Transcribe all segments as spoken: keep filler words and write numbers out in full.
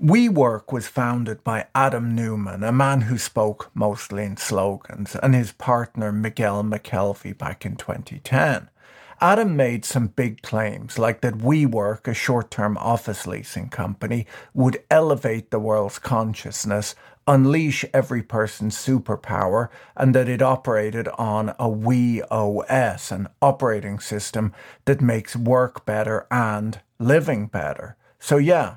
WeWork was founded by Adam Neumann, a man who spoke mostly in slogans, and his partner Miguel McKelvey back in twenty ten. Adam made some big claims, like that WeWork, a short-term office leasing company, would elevate the world's consciousness, unleash every person's superpower, and that it operated on a WeOS, an operating system that makes work better and living better. So yeah,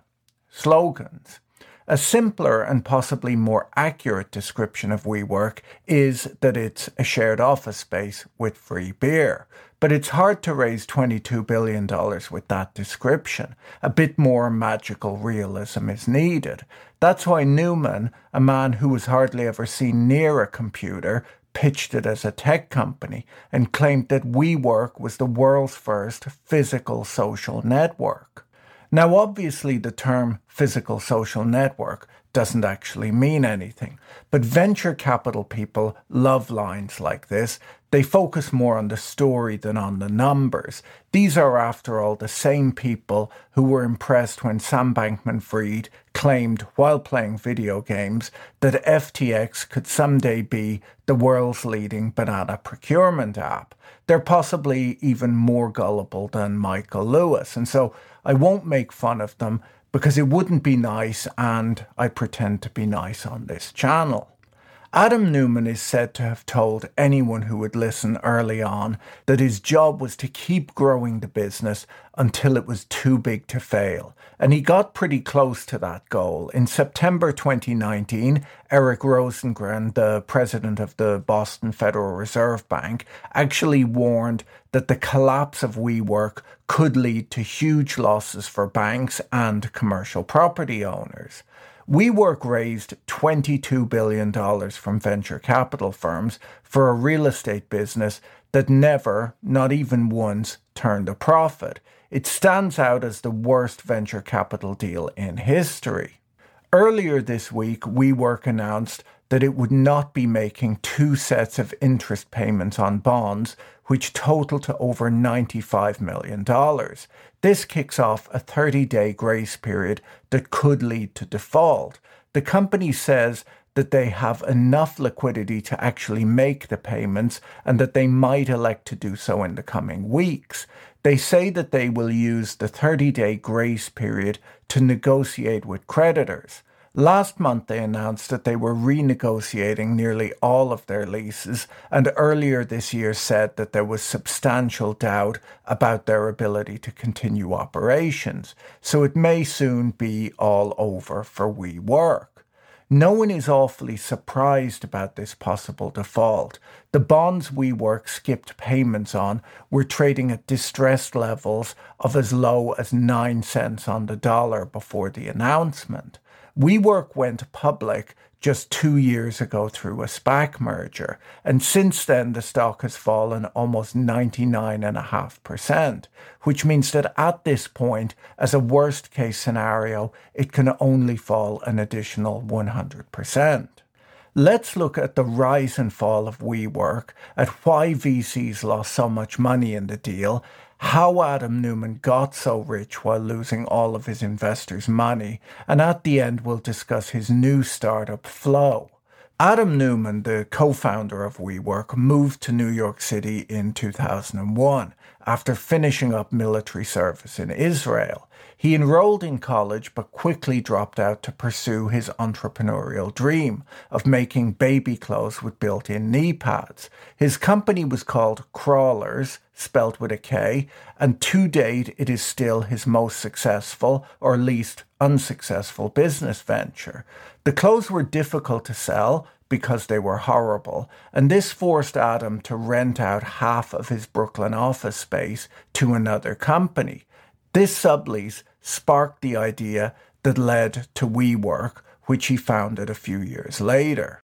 slogans. A simpler and possibly more accurate description of WeWork is that it's a shared office space with free beer. But it's hard to raise twenty-two billion dollars with that description. A bit more magical realism is needed. That's why Neumann, a man who was hardly ever seen near a computer, pitched it as a tech company and claimed that WeWork was the world's first physical social network. Now, obviously, the term physical social network doesn't actually mean anything, but venture capital people love lines like this. They focus more on the story than on the numbers. These are, after all, the same people who were impressed when Sam Bankman-Fried claimed, while playing video games, that F T X could someday be the world's leading banana procurement app. They're possibly even more gullible than Michael Lewis, and so I won't make fun of them because it wouldn't be nice, and I pretend to be nice on this channel. Adam Neumann is said to have told anyone who would listen early on that his job was to keep growing the business until it was too big to fail. And he got pretty close to that goal. In September twenty nineteen, Eric Rosengren, the president of the Boston Federal Reserve Bank, actually warned that the collapse of WeWork could lead to huge losses for banks and commercial property owners. WeWork raised twenty-two billion dollars from venture capital firms for a real estate business that never, not even once, turned a profit. It stands out as the worst venture capital deal in history. Earlier this week, WeWork announced that it would not be making two sets of interest payments on bonds, which total to over ninety-five million dollars. This kicks off a thirty-day grace period that could lead to default. The company says that they have enough liquidity to actually make the payments and that they might elect to do so in the coming weeks. They say that they will use the thirty-day grace period to negotiate with creditors. Last month, they announced that they were renegotiating nearly all of their leases, and earlier this year said that there was substantial doubt about their ability to continue operations. So it may soon be all over for WeWork. No one is awfully surprised about this possible default. The bonds WeWork skipped payments on were trading at distressed levels of as low as nine cents on the dollar before the announcement. WeWork went public just two years ago through a SPAC merger, and since then the stock has fallen almost ninety-nine point five percent, which means that at this point, as a worst-case scenario, it can only fall an additional one hundred percent. Let's look at the rise and fall of WeWork, at why V Cs lost so much money in the deal, how Adam Neumann got so rich while losing all of his investors' money, and at the end we'll discuss his new startup, Flow. Adam Neumann, the co-founder of WeWork, moved to New York City in two thousand one after finishing up military service in Israel. He enrolled in college but quickly dropped out to pursue his entrepreneurial dream of making baby clothes with built-in knee pads. His company was called Crawlers, spelt with a K, and to date it is still his most successful or least unsuccessful business venture. The clothes were difficult to sell because they were horrible, and this forced Adam to rent out half of his Brooklyn office space to another company. This sublease sparked the idea that led to WeWork, which he founded a few years later.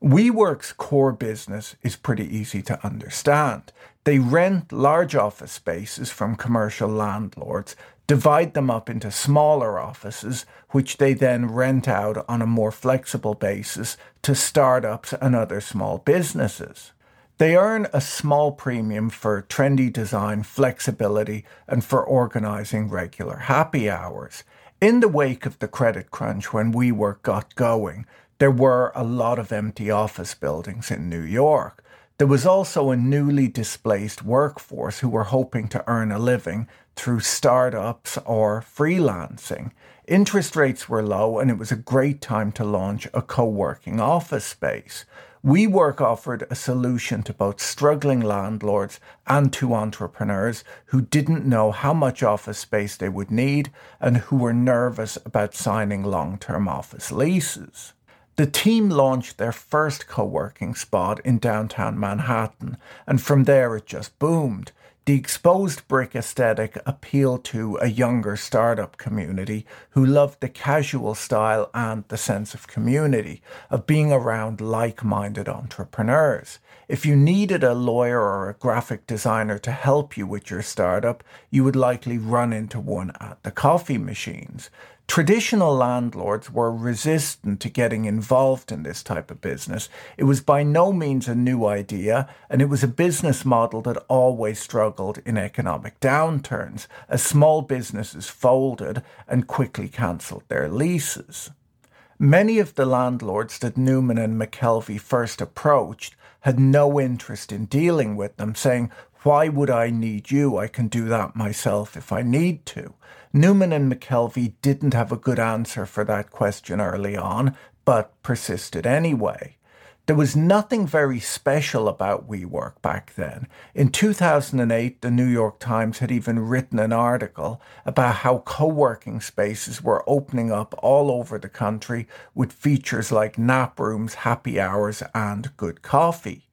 WeWork's core business is pretty easy to understand. They rent large office spaces from commercial landlords, divide them up into smaller offices, which they then rent out on a more flexible basis to startups and other small businesses. They earn a small premium for trendy design, flexibility, and for organizing regular happy hours. In the wake of the credit crunch when WeWork got going, there were a lot of empty office buildings in New York. There was also a newly displaced workforce who were hoping to earn a living through startups or freelancing. Interest rates were low, and it was a great time to launch a co-working office space. WeWork offered a solution to both struggling landlords and to entrepreneurs who didn't know how much office space they would need and who were nervous about signing long-term office leases. The team launched their first co-working spot in downtown Manhattan, and from there it just boomed. The exposed brick aesthetic appealed to a younger startup community who loved the casual style and the sense of community, of being around like-minded entrepreneurs. If you needed a lawyer or a graphic designer to help you with your startup, you would likely run into one at the coffee machines. Traditional landlords were resistant to getting involved in this type of business. It was by no means a new idea, and it was a business model that always struggled in economic downturns, as small businesses folded and quickly cancelled their leases. Many of the landlords that Neumann and McKelvey first approached had no interest in dealing with them, saying, "Why would I need you? I can do that myself if I need to." Neumann and McKelvey didn't have a good answer for that question early on, but persisted anyway. There was nothing very special about WeWork back then. In two thousand eight, the New York Times had even written an article about how co-working spaces were opening up all over the country with features like nap rooms, happy hours, and good coffee.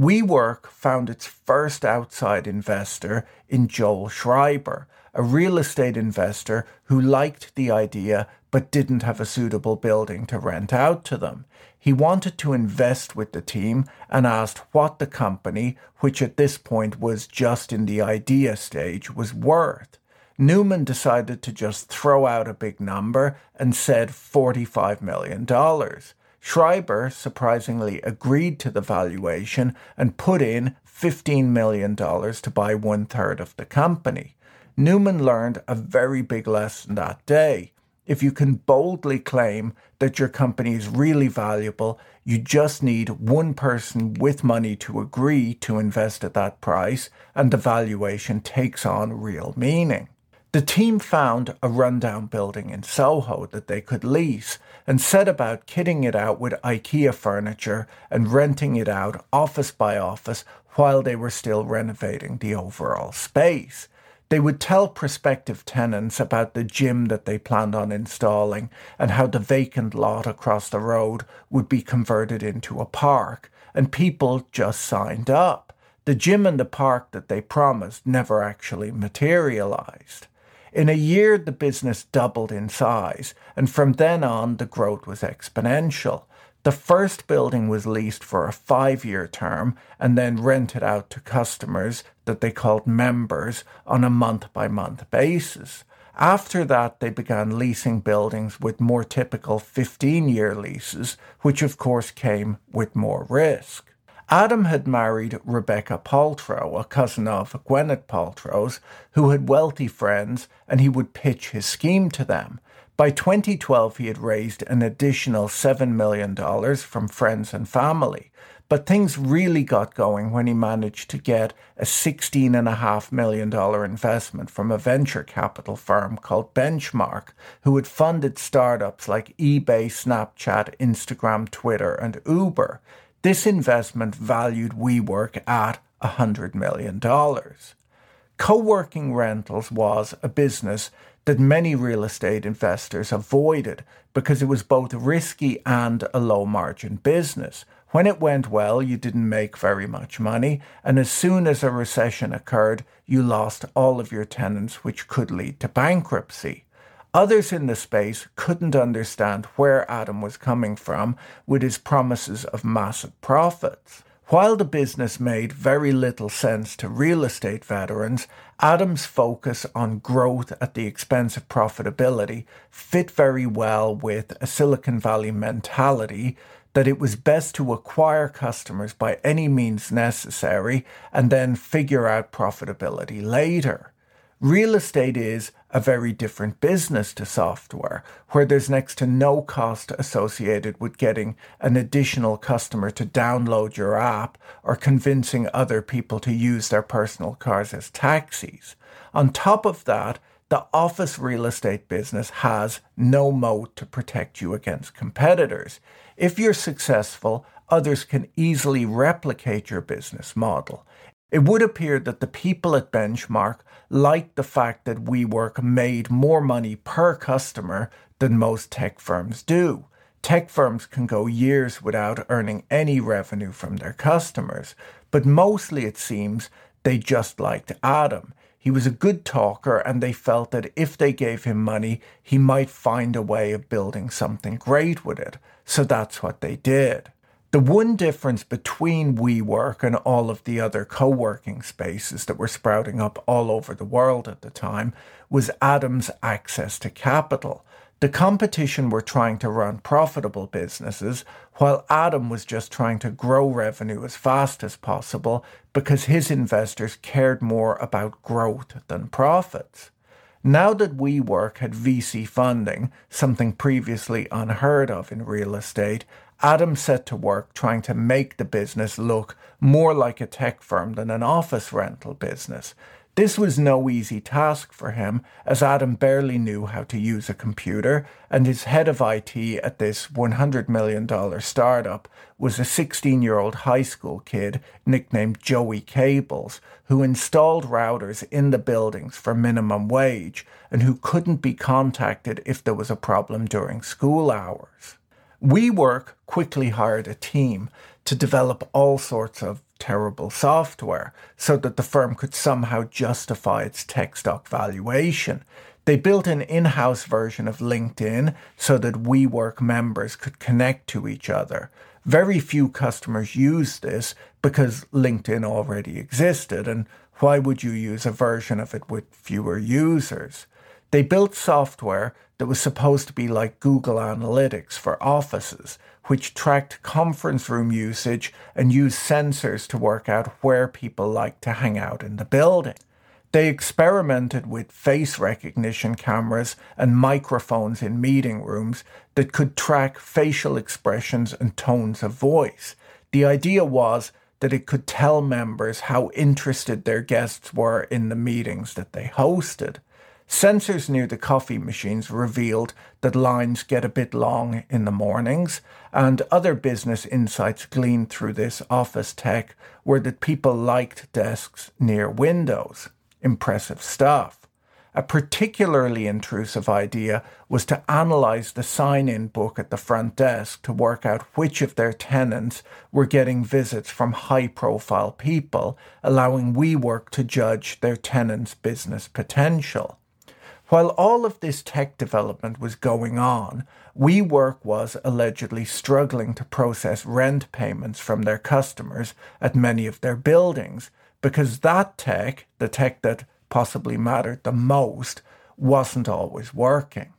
WeWork found its first outside investor in Joel Schreiber, a real estate investor who liked the idea but didn't have a suitable building to rent out to them. He wanted to invest with the team and asked what the company, which at this point was just in the idea stage, was worth. Neumann decided to just throw out a big number and said forty-five million dollars. Schreiber surprisingly agreed to the valuation and put in fifteen million dollars to buy one-third of the company. Neumann learned a very big lesson that day. If you can boldly claim that your company is really valuable, you just need one person with money to agree to invest at that price, and the valuation takes on real meaning. The team found a rundown building in Soho that they could lease and set about kitting it out with IKEA furniture and renting it out office by office while they were still renovating the overall space. They would tell prospective tenants about the gym that they planned on installing and how the vacant lot across the road would be converted into a park, and people just signed up. The gym and the park that they promised never actually materialized. In a year, the business doubled in size, and from then on, the growth was exponential. The first building was leased for a five-year term and then rented out to customers that they called members on a month-by-month basis. After that, they began leasing buildings with more typical fifteen-year leases, which of course came with more risk. Adam had married Rebecca Paltrow, a cousin of Gwyneth Paltrow's, who had wealthy friends, and he would pitch his scheme to them. By twenty twelve, he had raised an additional seven million dollars from friends and family, but things really got going when he managed to get a sixteen point five million dollars investment from a venture capital firm called Benchmark, who had funded startups like eBay, Snapchat, Instagram, Twitter, and Uber. This investment valued WeWork at one hundred million dollars. Co-working rentals was a business that many real estate investors avoided because it was both risky and a low-margin business. When it went well, you didn't make very much money, and as soon as a recession occurred, you lost all of your tenants, which could lead to bankruptcy. Others in the space couldn't understand where Adam was coming from with his promises of massive profits. While the business made very little sense to real estate veterans, Adam's focus on growth at the expense of profitability fit very well with a Silicon Valley mentality that it was best to acquire customers by any means necessary and then figure out profitability later. Real estate is a very different business to software, where there's next to no cost associated with getting an additional customer to download your app or convincing other people to use their personal cars as taxis. On top of that, the office real estate business has no moat to protect you against competitors. If you're successful, others can easily replicate your business model. It would appear that the people at Benchmark liked the fact that WeWork made more money per customer than most tech firms do. Tech firms can go years without earning any revenue from their customers, but mostly it seems they just liked Adam. He was a good talker, and they felt that if they gave him money, he might find a way of building something great with it. So that's what they did. The one difference between WeWork and all of the other co-working spaces that were sprouting up all over the world at the time was Adam's access to capital. The competition were trying to run profitable businesses, while Adam was just trying to grow revenue as fast as possible because his investors cared more about growth than profits. Now that WeWork had V C funding, something previously unheard of in real estate, Adam set to work trying to make the business look more like a tech firm than an office rental business. This was no easy task for him, as Adam barely knew how to use a computer, and his head of I T at this one hundred million dollars startup was a sixteen-year-old high school kid nicknamed Joey Cables, who installed routers in the buildings for minimum wage and who couldn't be contacted if there was a problem during school hours. WeWork quickly hired a team to develop all sorts of terrible software so that the firm could somehow justify its tech stock valuation. They built an in-house version of LinkedIn so that WeWork members could connect to each other. Very few customers used this because LinkedIn already existed, and why would you use a version of it with fewer users? They built software that was supposed to be like Google Analytics for offices, which tracked conference room usage and used sensors to work out where people liked to hang out in the building. They experimented with face recognition cameras and microphones in meeting rooms that could track facial expressions and tones of voice. The idea was that it could tell members how interested their guests were in the meetings that they hosted. Sensors near the coffee machines revealed that lines get a bit long in the mornings, and other business insights gleaned through this office tech were that people liked desks near windows. Impressive stuff. A particularly intrusive idea was to analyze the sign-in book at the front desk to work out which of their tenants were getting visits from high-profile people, allowing WeWork to judge their tenants' business potential. While all of this tech development was going on, WeWork was allegedly struggling to process rent payments from their customers at many of their buildings because that tech, the tech that possibly mattered the most, wasn't always working.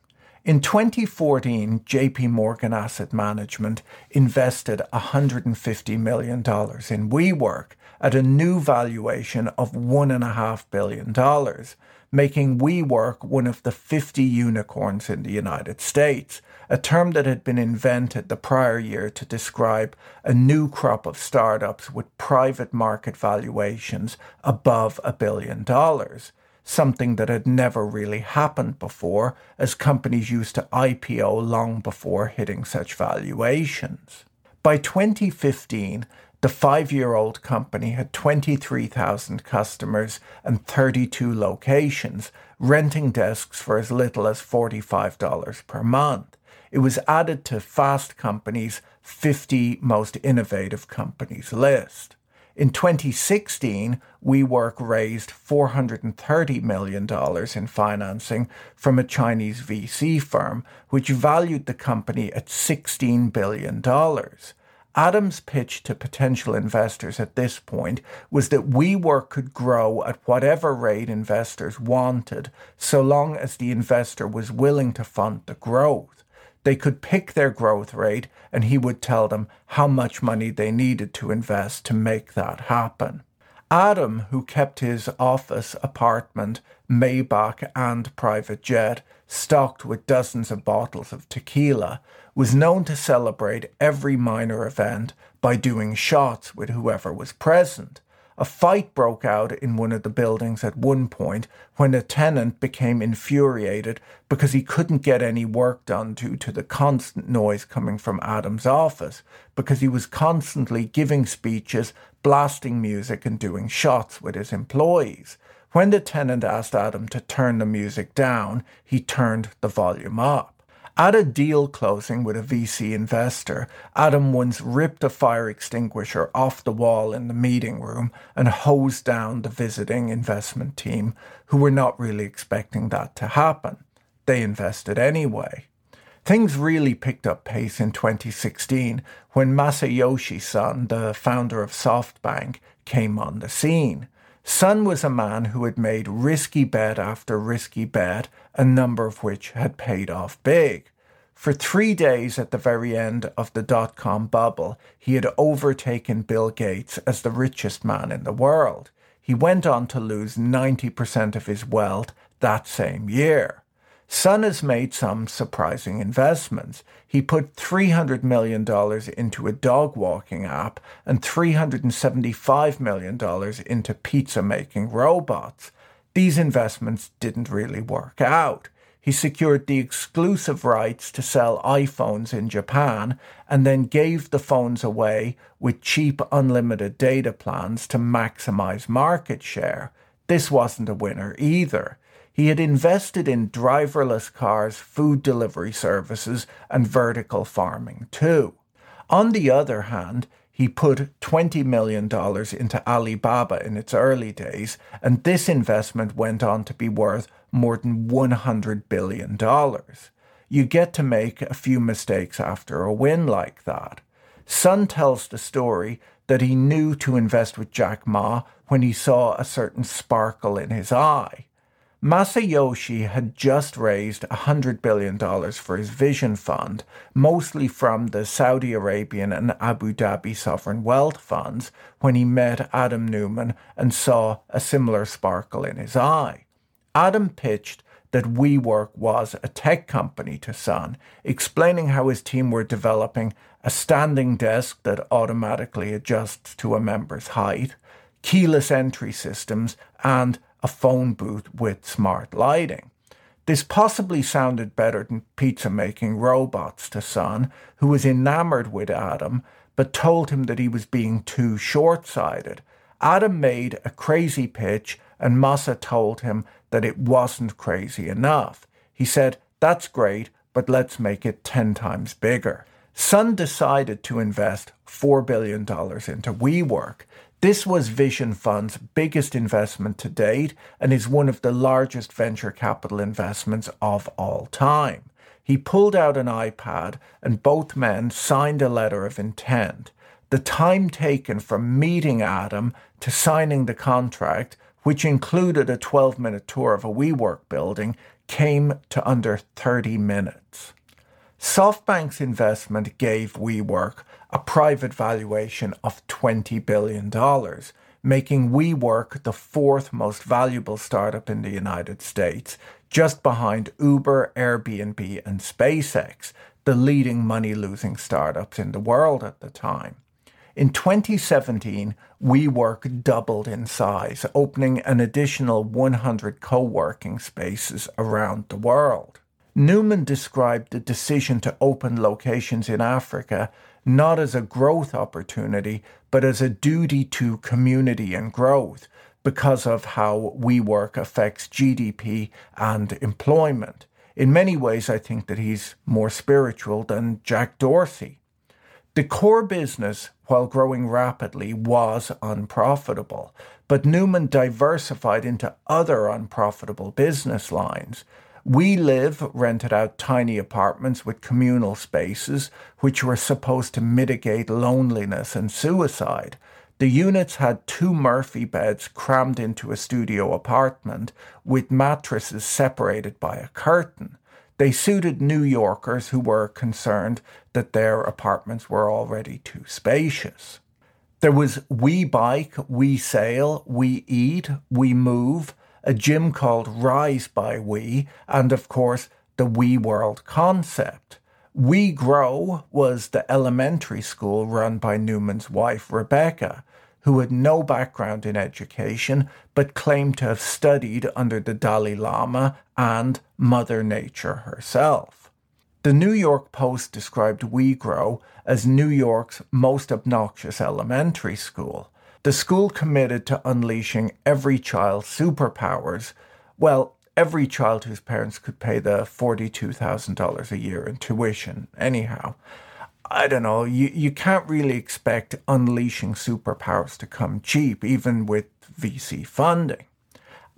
In twenty fourteen, J P Morgan Asset Management invested one hundred fifty million dollars in WeWork at a new valuation of one point five billion dollars. Making WeWork one of the fifty unicorns in the United States, a term that had been invented the prior year to describe a new crop of startups with private market valuations above a billion dollars, something that had never really happened before, as companies used to I P O long before hitting such valuations. By twenty fifteen, the five-year-old company had twenty-three thousand customers and thirty-two locations, renting desks for as little as forty-five dollars per month. It was added to Fast Company's fifty most innovative companies list. In twenty sixteen, WeWork raised four hundred thirty million dollars in financing from a Chinese V C firm, which valued the company at sixteen billion dollars. Adam's pitch to potential investors at this point was that WeWork could grow at whatever rate investors wanted, so long as the investor was willing to fund the growth. They could pick their growth rate, and he would tell them how much money they needed to invest to make that happen. Adam, who kept his office, apartment, Maybach and private jet stocked with dozens of bottles of tequila, was known to celebrate every minor event by doing shots with whoever was present. A fight broke out in one of the buildings at one point when a tenant became infuriated because he couldn't get any work done due to the constant noise coming from Adam's office, because he was constantly giving speeches, blasting music and doing shots with his employees. When the tenant asked Adam to turn the music down, he turned the volume up. At a deal closing with a V C investor, Adam once ripped a fire extinguisher off the wall in the meeting room and hosed down the visiting investment team, who were not really expecting that to happen. They invested anyway. Things really picked up pace in twenty sixteen when Masayoshi Son, the founder of SoftBank, came on the scene. Son was a man who had made risky bet after risky bet, a number of which had paid off big. For three days at the very end of the dot-com bubble, he had overtaken Bill Gates as the richest man in the world. He went on to lose ninety percent of his wealth that same year. Son has made some surprising investments. He put three hundred million dollars into a dog walking app and three hundred seventy-five million dollars into pizza-making robots. These investments didn't really work out. He secured the exclusive rights to sell iPhones in Japan and then gave the phones away with cheap unlimited data plans to maximize market share. This wasn't a winner either. He had invested in driverless cars, food delivery services, and vertical farming too. On the other hand, he put twenty million dollars into Alibaba in its early days, and this investment went on to be worth more than one hundred billion dollars. You get to make a few mistakes after a win like that. Son tells the story that he knew to invest with Jack Ma when he saw a certain sparkle in his eye. Masayoshi had just raised one hundred billion dollars for his Vision Fund, mostly from the Saudi Arabian and Abu Dhabi sovereign wealth funds, when he met Adam Neumann and saw a similar sparkle in his eye. Adam pitched that WeWork was a tech company to Son, explaining how his team were developing a standing desk that automatically adjusts to a member's height, keyless entry systems, and a phone booth with smart lighting. This possibly sounded better than pizza-making robots to Son, who was enamored with Adam, but told him that he was being too short-sighted. Adam made a crazy pitch, and Masa told him that it wasn't crazy enough. He said, "That's great, but let's make it ten times bigger." Son decided to invest four billion dollars into WeWork. This was Vision Fund's biggest investment to date and is one of the largest venture capital investments of all time. He pulled out an iPad and both men signed a letter of intent. The time taken from meeting Adam to signing the contract, which included a twelve-minute tour of a WeWork building, came to under thirty minutes. SoftBank's investment gave WeWork a private valuation of twenty billion dollars, making WeWork the fourth most valuable startup in the United States, just behind Uber, Airbnb, and SpaceX, the leading money-losing startups in the world at the time. In twenty seventeen, WeWork doubled in size, opening an additional one hundred co-working spaces around the world. Neumann described the decision to open locations in Africa not as a growth opportunity, but as a duty to community and growth because of how WeWork affects G D P and employment. In many ways, I think that he's more spiritual than Jack Dorsey. The core business, while growing rapidly, was unprofitable, but Neumann diversified into other unprofitable business lines. WeLive rented out tiny apartments with communal spaces, which were supposed to mitigate loneliness and suicide. The units had two Murphy beds crammed into a studio apartment, with mattresses separated by a curtain. They suited New Yorkers who were concerned that their apartments were already too spacious. There was WeBike, WeSail, WeEat, WeMove, a gym called Rise by We, and of course the WeWorld concept. WeGrow was the elementary school run by Newman's wife, Rebecca, who had no background in education but claimed to have studied under the Dalai Lama and Mother Nature herself. The New York Post described WeGrow as New York's most obnoxious elementary school. The school committed to unleashing every child's superpowers, well, every child whose parents could pay the forty-two thousand dollars a year in tuition. Anyhow, I don't know, you, you can't really expect unleashing superpowers to come cheap, even with V C funding.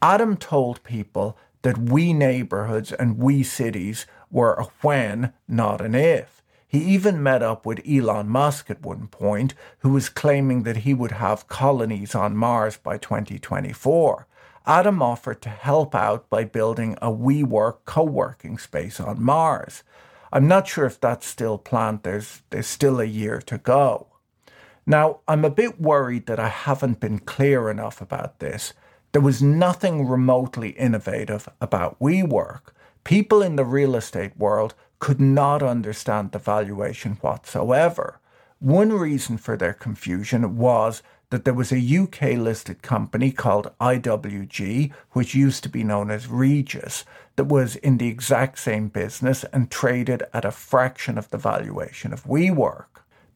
Adam told people that we neighborhoods and we cities were a when, not an if. He even met up with Elon Musk at one point, who was claiming that he would have colonies on Mars by twenty twenty-four. Adam offered to help out by building a WeWork co-working space on Mars. I'm not sure if that's still planned. There's, there's still a year to go. Now, I'm a bit worried that I haven't been clear enough about this. There was nothing remotely innovative about WeWork. People in the real estate world could not understand the valuation whatsoever. One reason for their confusion was that there was a U K-listed company called I W G, which used to be known as Regis, that was in the exact same business and traded at a fraction of the valuation of WeWork.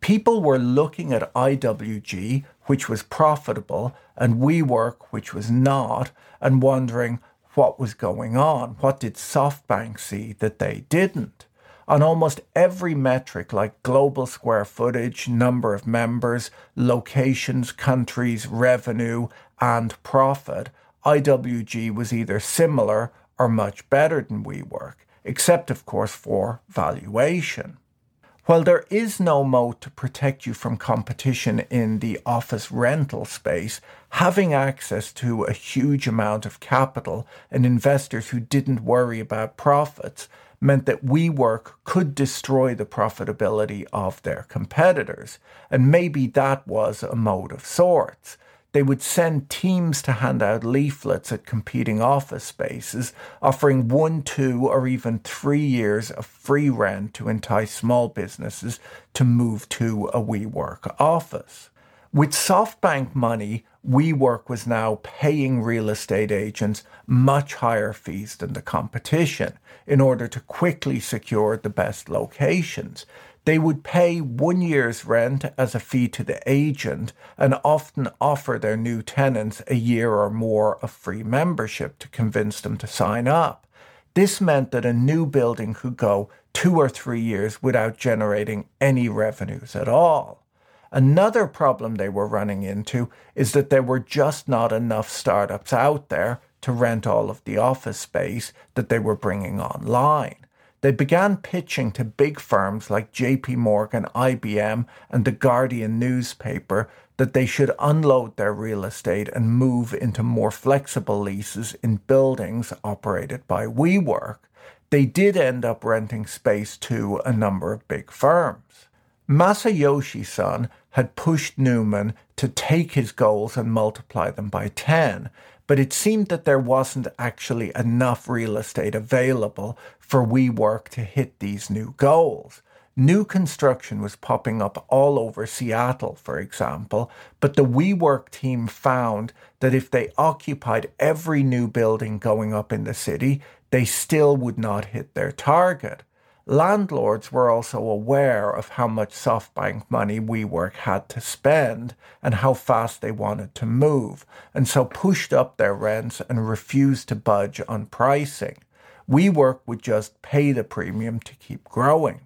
People were looking at I W G, which was profitable, and WeWork, which was not, and wondering what was going on. What did SoftBank see that they didn't? On almost every metric, like global square footage, number of members, locations, countries, revenue, and profit, I W G was either similar or much better than WeWork, except, of course, for valuation. While there is no moat to protect you from competition in the office rental space, having access to a huge amount of capital and investors who didn't worry about profits meant that WeWork could destroy the profitability of their competitors, and maybe that was a moat of sorts. They would send teams to hand out leaflets at competing office spaces, offering one, two, or even three years of free rent to entice small businesses to move to a WeWork office. With SoftBank money, WeWork was now paying real estate agents much higher fees than the competition in order to quickly secure the best locations. They would pay one year's rent as a fee to the agent and often offer their new tenants a year or more of free membership to convince them to sign up. This meant that a new building could go two or three years without generating any revenues at all. Another problem they were running into is that there were just not enough startups out there to rent all of the office space that they were bringing online. They began pitching to big firms like J P Morgan, I B M, and the Guardian newspaper that they should unload their real estate and move into more flexible leases in buildings operated by WeWork. They did end up renting space to a number of big firms. Masayoshi Son had pushed Neumann to take his goals and multiply them by ten, but it seemed that there wasn't actually enough real estate available for WeWork to hit these new goals. New construction was popping up all over Seattle, for example, but the WeWork team found that if they occupied every new building going up in the city, they still would not hit their target. Landlords were also aware of how much SoftBank money WeWork had to spend and how fast they wanted to move, and so pushed up their rents and refused to budge on pricing. WeWork would just pay the premium to keep growing.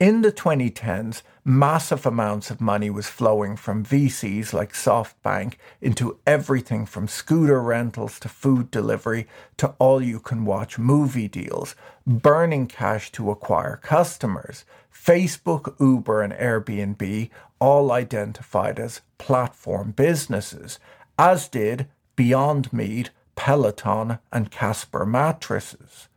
In the twenty tens, massive amounts of money was flowing from V Cs like SoftBank into everything from scooter rentals to food delivery to all-you-can-watch movie deals, burning cash to acquire customers. Facebook, Uber, and Airbnb all identified as platform businesses, as did Beyond Meat, Peloton, and Casper mattresses.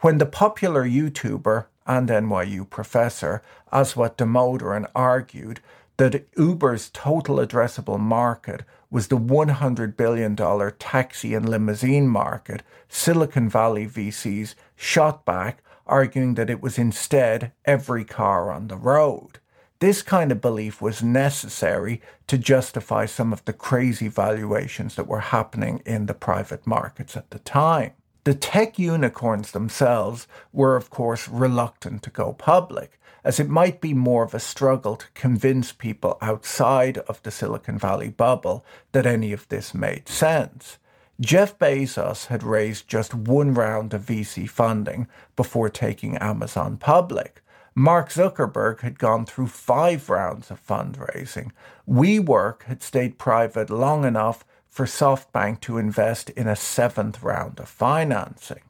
When the popular YouTuber and N Y U professor Aswat Damodaran argued that Uber's total addressable market was the one hundred billion dollars taxi and limousine market, Silicon Valley V Cs shot back, arguing that it was instead every car on the road. This kind of belief was necessary to justify some of the crazy valuations that were happening in the private markets at the time. The tech unicorns themselves were, of course, reluctant to go public, as it might be more of a struggle to convince people outside of the Silicon Valley bubble that any of this made sense. Jeff Bezos had raised just one round of V C funding before taking Amazon public. Mark Zuckerberg had gone through five rounds of fundraising. WeWork had stayed private long enough for SoftBank to invest in a seventh round of financing.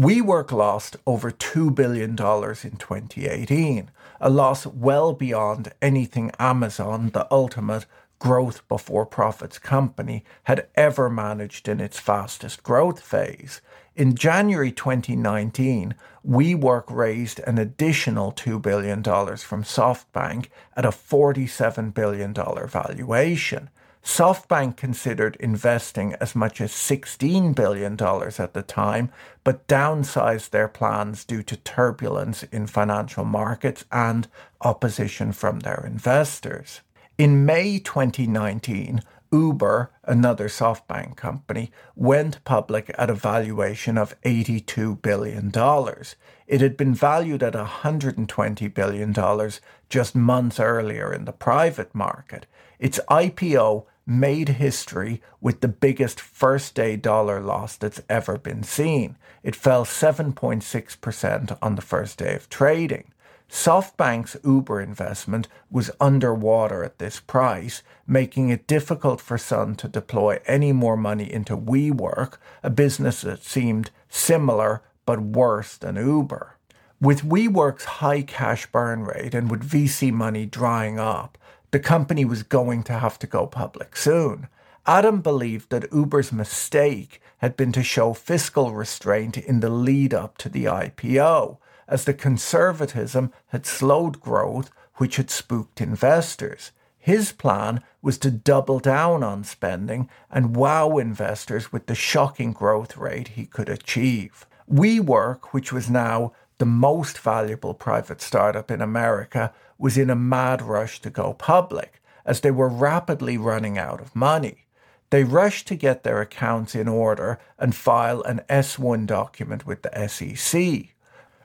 WeWork lost over two billion dollars in twenty eighteen, a loss well beyond anything Amazon, the ultimate growth before profits company, had ever managed in its fastest growth phase. In January twenty nineteen, WeWork raised an additional two billion dollars from SoftBank at a forty-seven billion dollars valuation. SoftBank considered investing as much as sixteen billion dollars at the time, but downsized their plans due to turbulence in financial markets and opposition from their investors. In May twenty nineteen, Uber, another SoftBank company, went public at a valuation of eighty-two billion dollars. It had been valued at one hundred twenty billion dollars just months earlier in the private market. Its I P O made history with the biggest first-day dollar loss that's ever been seen. It fell seven point six percent on the first day of trading. SoftBank's Uber investment was underwater at this price, making it difficult for Son to deploy any more money into WeWork, a business that seemed similar but worse than Uber. With WeWork's high cash burn rate and with V C money drying up, the company was going to have to go public soon. Adam believed that Uber's mistake had been to show fiscal restraint in the lead-up to the I P O, as the conservatism had slowed growth, which had spooked investors. His plan was to double down on spending and wow investors with the shocking growth rate he could achieve. WeWork, which was now the most valuable private startup in America, was in a mad rush to go public, as they were rapidly running out of money. They rushed to get their accounts in order and file an S one document with the S E C.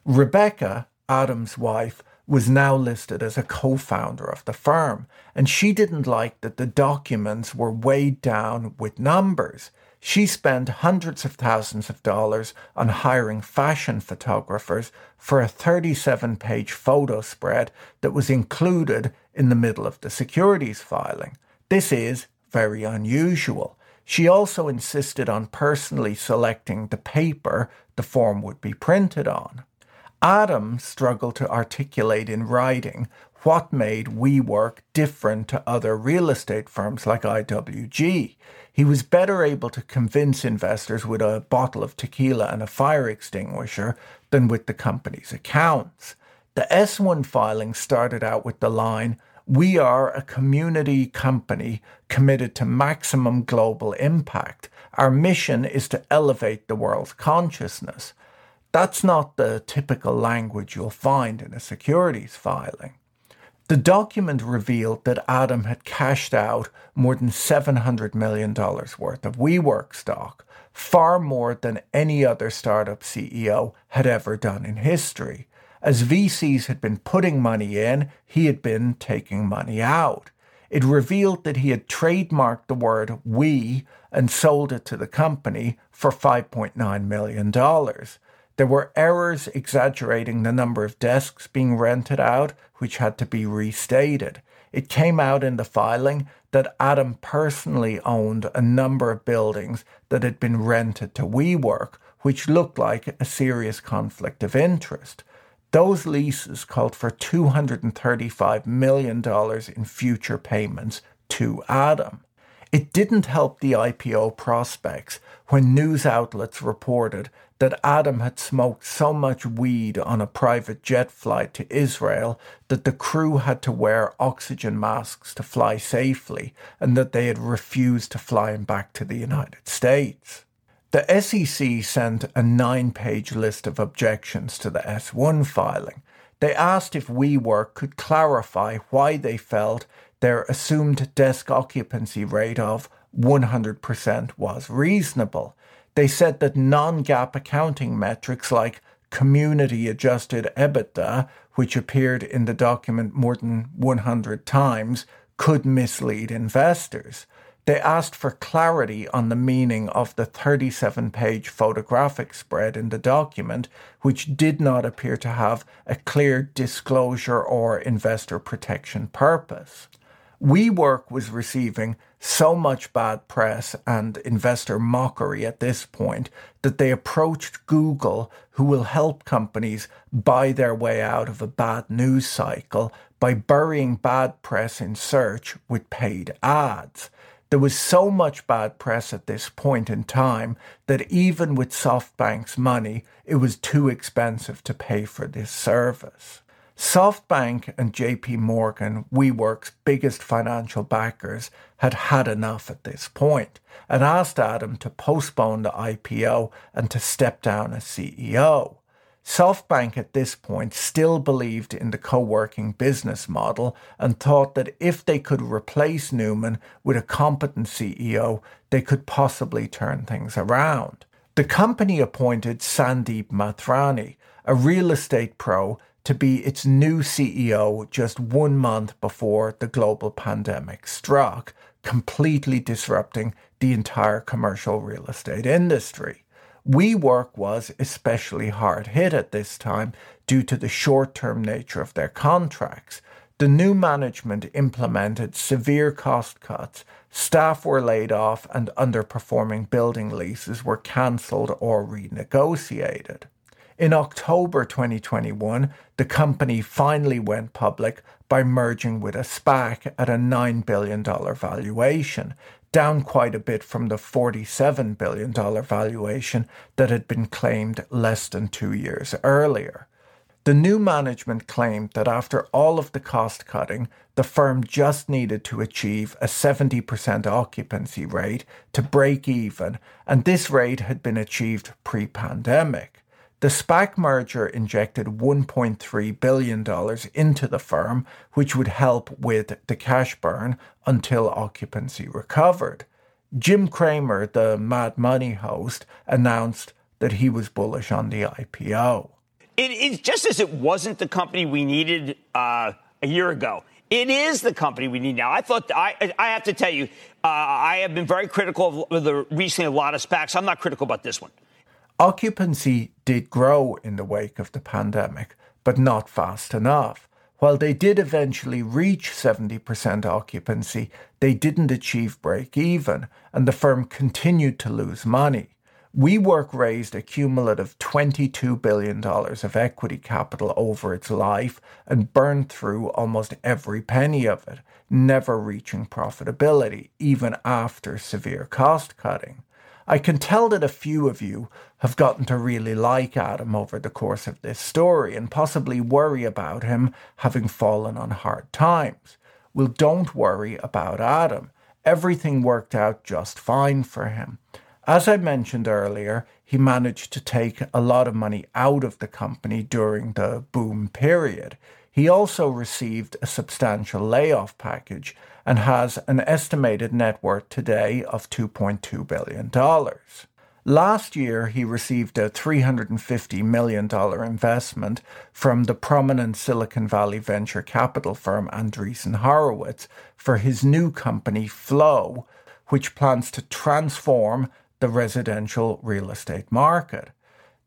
Rebecca, Adam's wife, was now listed as a co-founder of the firm, and she didn't like that the documents were weighed down with numbers. She spent hundreds of thousands of dollars on hiring fashion photographers for a thirty-seven page photo spread that was included in the middle of the securities filing. This is very unusual. She also insisted on personally selecting the paper the form would be printed on. Adam struggled to articulate in writing what made WeWork different to other real estate firms like I W G. He was better able to convince investors with a bottle of tequila and a fire extinguisher than with the company's accounts. The S one filing started out with the line, "We are a community company committed to maximum global impact. Our mission is to elevate the world's consciousness." That's not the typical language you'll find in a securities filing. The document revealed that Adam had cashed out more than seven hundred million dollars worth of WeWork stock, far more than any other startup C E O had ever done in history. As V Cs had been putting money in, he had been taking money out. It revealed that he had trademarked the word "we" and sold it to the company for five point nine million dollars. There were errors exaggerating the number of desks being rented out, which had to be restated. It came out in the filing that Adam personally owned a number of buildings that had been rented to WeWork, which looked like a serious conflict of interest. Those leases called for two hundred thirty-five million dollars in future payments to Adam. It didn't help the I P O prospects when news outlets reported that Adam had smoked so much weed on a private jet flight to Israel that the crew had to wear oxygen masks to fly safely and that they had refused to fly him back to the United States. The S E C sent a nine-page list of objections to the S one filing. They asked if WeWork could clarify why they felt their assumed desk occupancy rate of one hundred percent was reasonable. They said that non-GAAP accounting metrics like community-adjusted EBITDA, which appeared in the document more than one hundred times, could mislead investors. They asked for clarity on the meaning of the thirty-seven page photographic spread in the document, which did not appear to have a clear disclosure or investor protection purpose. WeWork was receiving so much bad press and investor mockery at this point that they approached Google, who will help companies buy their way out of a bad news cycle by burying bad press in search with paid ads. There was so much bad press at this point in time that even with SoftBank's money, it was too expensive to pay for this service. SoftBank and J P Morgan, WeWork's biggest financial backers, had had enough at this point and asked Adam to postpone the I P O and to step down as C E O. SoftBank at this point still believed in the co-working business model and thought that if they could replace Neumann with a competent C E O, they could possibly turn things around. The company appointed Sandeep Mathrani, a real estate pro, to be its new C E O just one month before the global pandemic struck, completely disrupting the entire commercial real estate industry. WeWork was especially hard hit at this time due to the short-term nature of their contracts. The new management implemented severe cost cuts, staff were laid off, and underperforming building leases were cancelled or renegotiated. In October twenty twenty-one, the company finally went public by merging with a SPAC at a nine billion dollars valuation, down quite a bit from the forty-seven billion dollars valuation that had been claimed less than two years earlier. The new management claimed that after all of the cost-cutting, the firm just needed to achieve a seventy percent occupancy rate to break even, and this rate had been achieved pre-pandemic. The SPAC merger injected one point three billion dollars into the firm, which would help with the cash burn until occupancy recovered. Jim Cramer, the Mad Money host, announced that he was bullish on the I P O. It is just as it wasn't the company we needed uh, a year ago. It is the company we need now. I thought I, I have to tell you, uh, I have been very critical of the recently a lot of SPACs. I'm not critical about this one. Occupancy did grow in the wake of the pandemic, but not fast enough. While they did eventually reach seventy percent occupancy, they didn't achieve break-even, and the firm continued to lose money. WeWork raised a cumulative twenty-two billion dollars of equity capital over its life and burned through almost every penny of it, never reaching profitability, even after severe cost-cutting. I can tell that a few of you have gotten to really like Adam over the course of this story and possibly worry about him having fallen on hard times. Well, don't worry about Adam. Everything worked out just fine for him. As I mentioned earlier, he managed to take a lot of money out of the company during the boom period. He also received a substantial layoff package and has an estimated net worth today of two point two billion dollars. Last year, he received a three hundred fifty million dollars investment from the prominent Silicon Valley venture capital firm Andreessen Horowitz for his new company, Flow, which plans to transform the residential real estate market.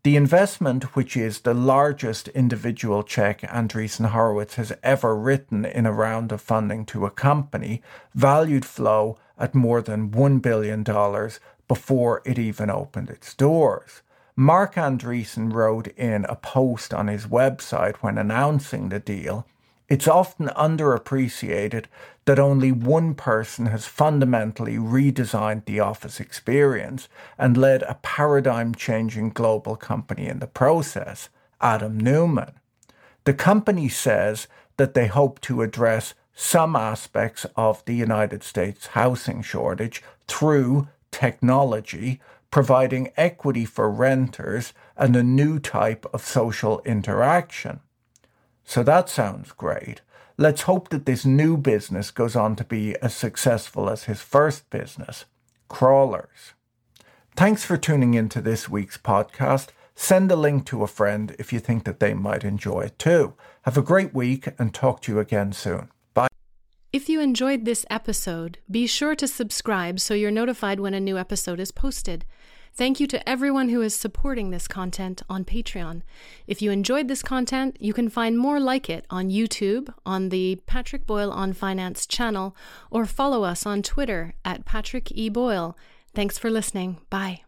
The investment, which is the largest individual check Andreessen Horowitz has ever written in a round of funding to a company, valued Flow at more than one billion dollars before it even opened its doors. Mark Andreessen wrote in a post on his website when announcing the deal, "It's often underappreciated that only one person has fundamentally redesigned the office experience and led a paradigm-changing global company in the process, Adam Neumann." The company says that they hope to address some aspects of the United States housing shortage through technology, providing equity for renters and a new type of social interaction. So that sounds great. Let's hope that this new business goes on to be as successful as his first business, Crawlers. Thanks for tuning into this week's podcast. Send a link to a friend if you think that they might enjoy it too. Have a great week and talk to you again soon. Bye. If you enjoyed this episode, be sure to subscribe so you're notified when a new episode is posted. Thank you to everyone who is supporting this content on Patreon. If you enjoyed this content, you can find more like it on YouTube, on the Patrick Boyle on Finance channel, or follow us on Twitter at Patrick E. Boyle. Thanks for listening. Bye.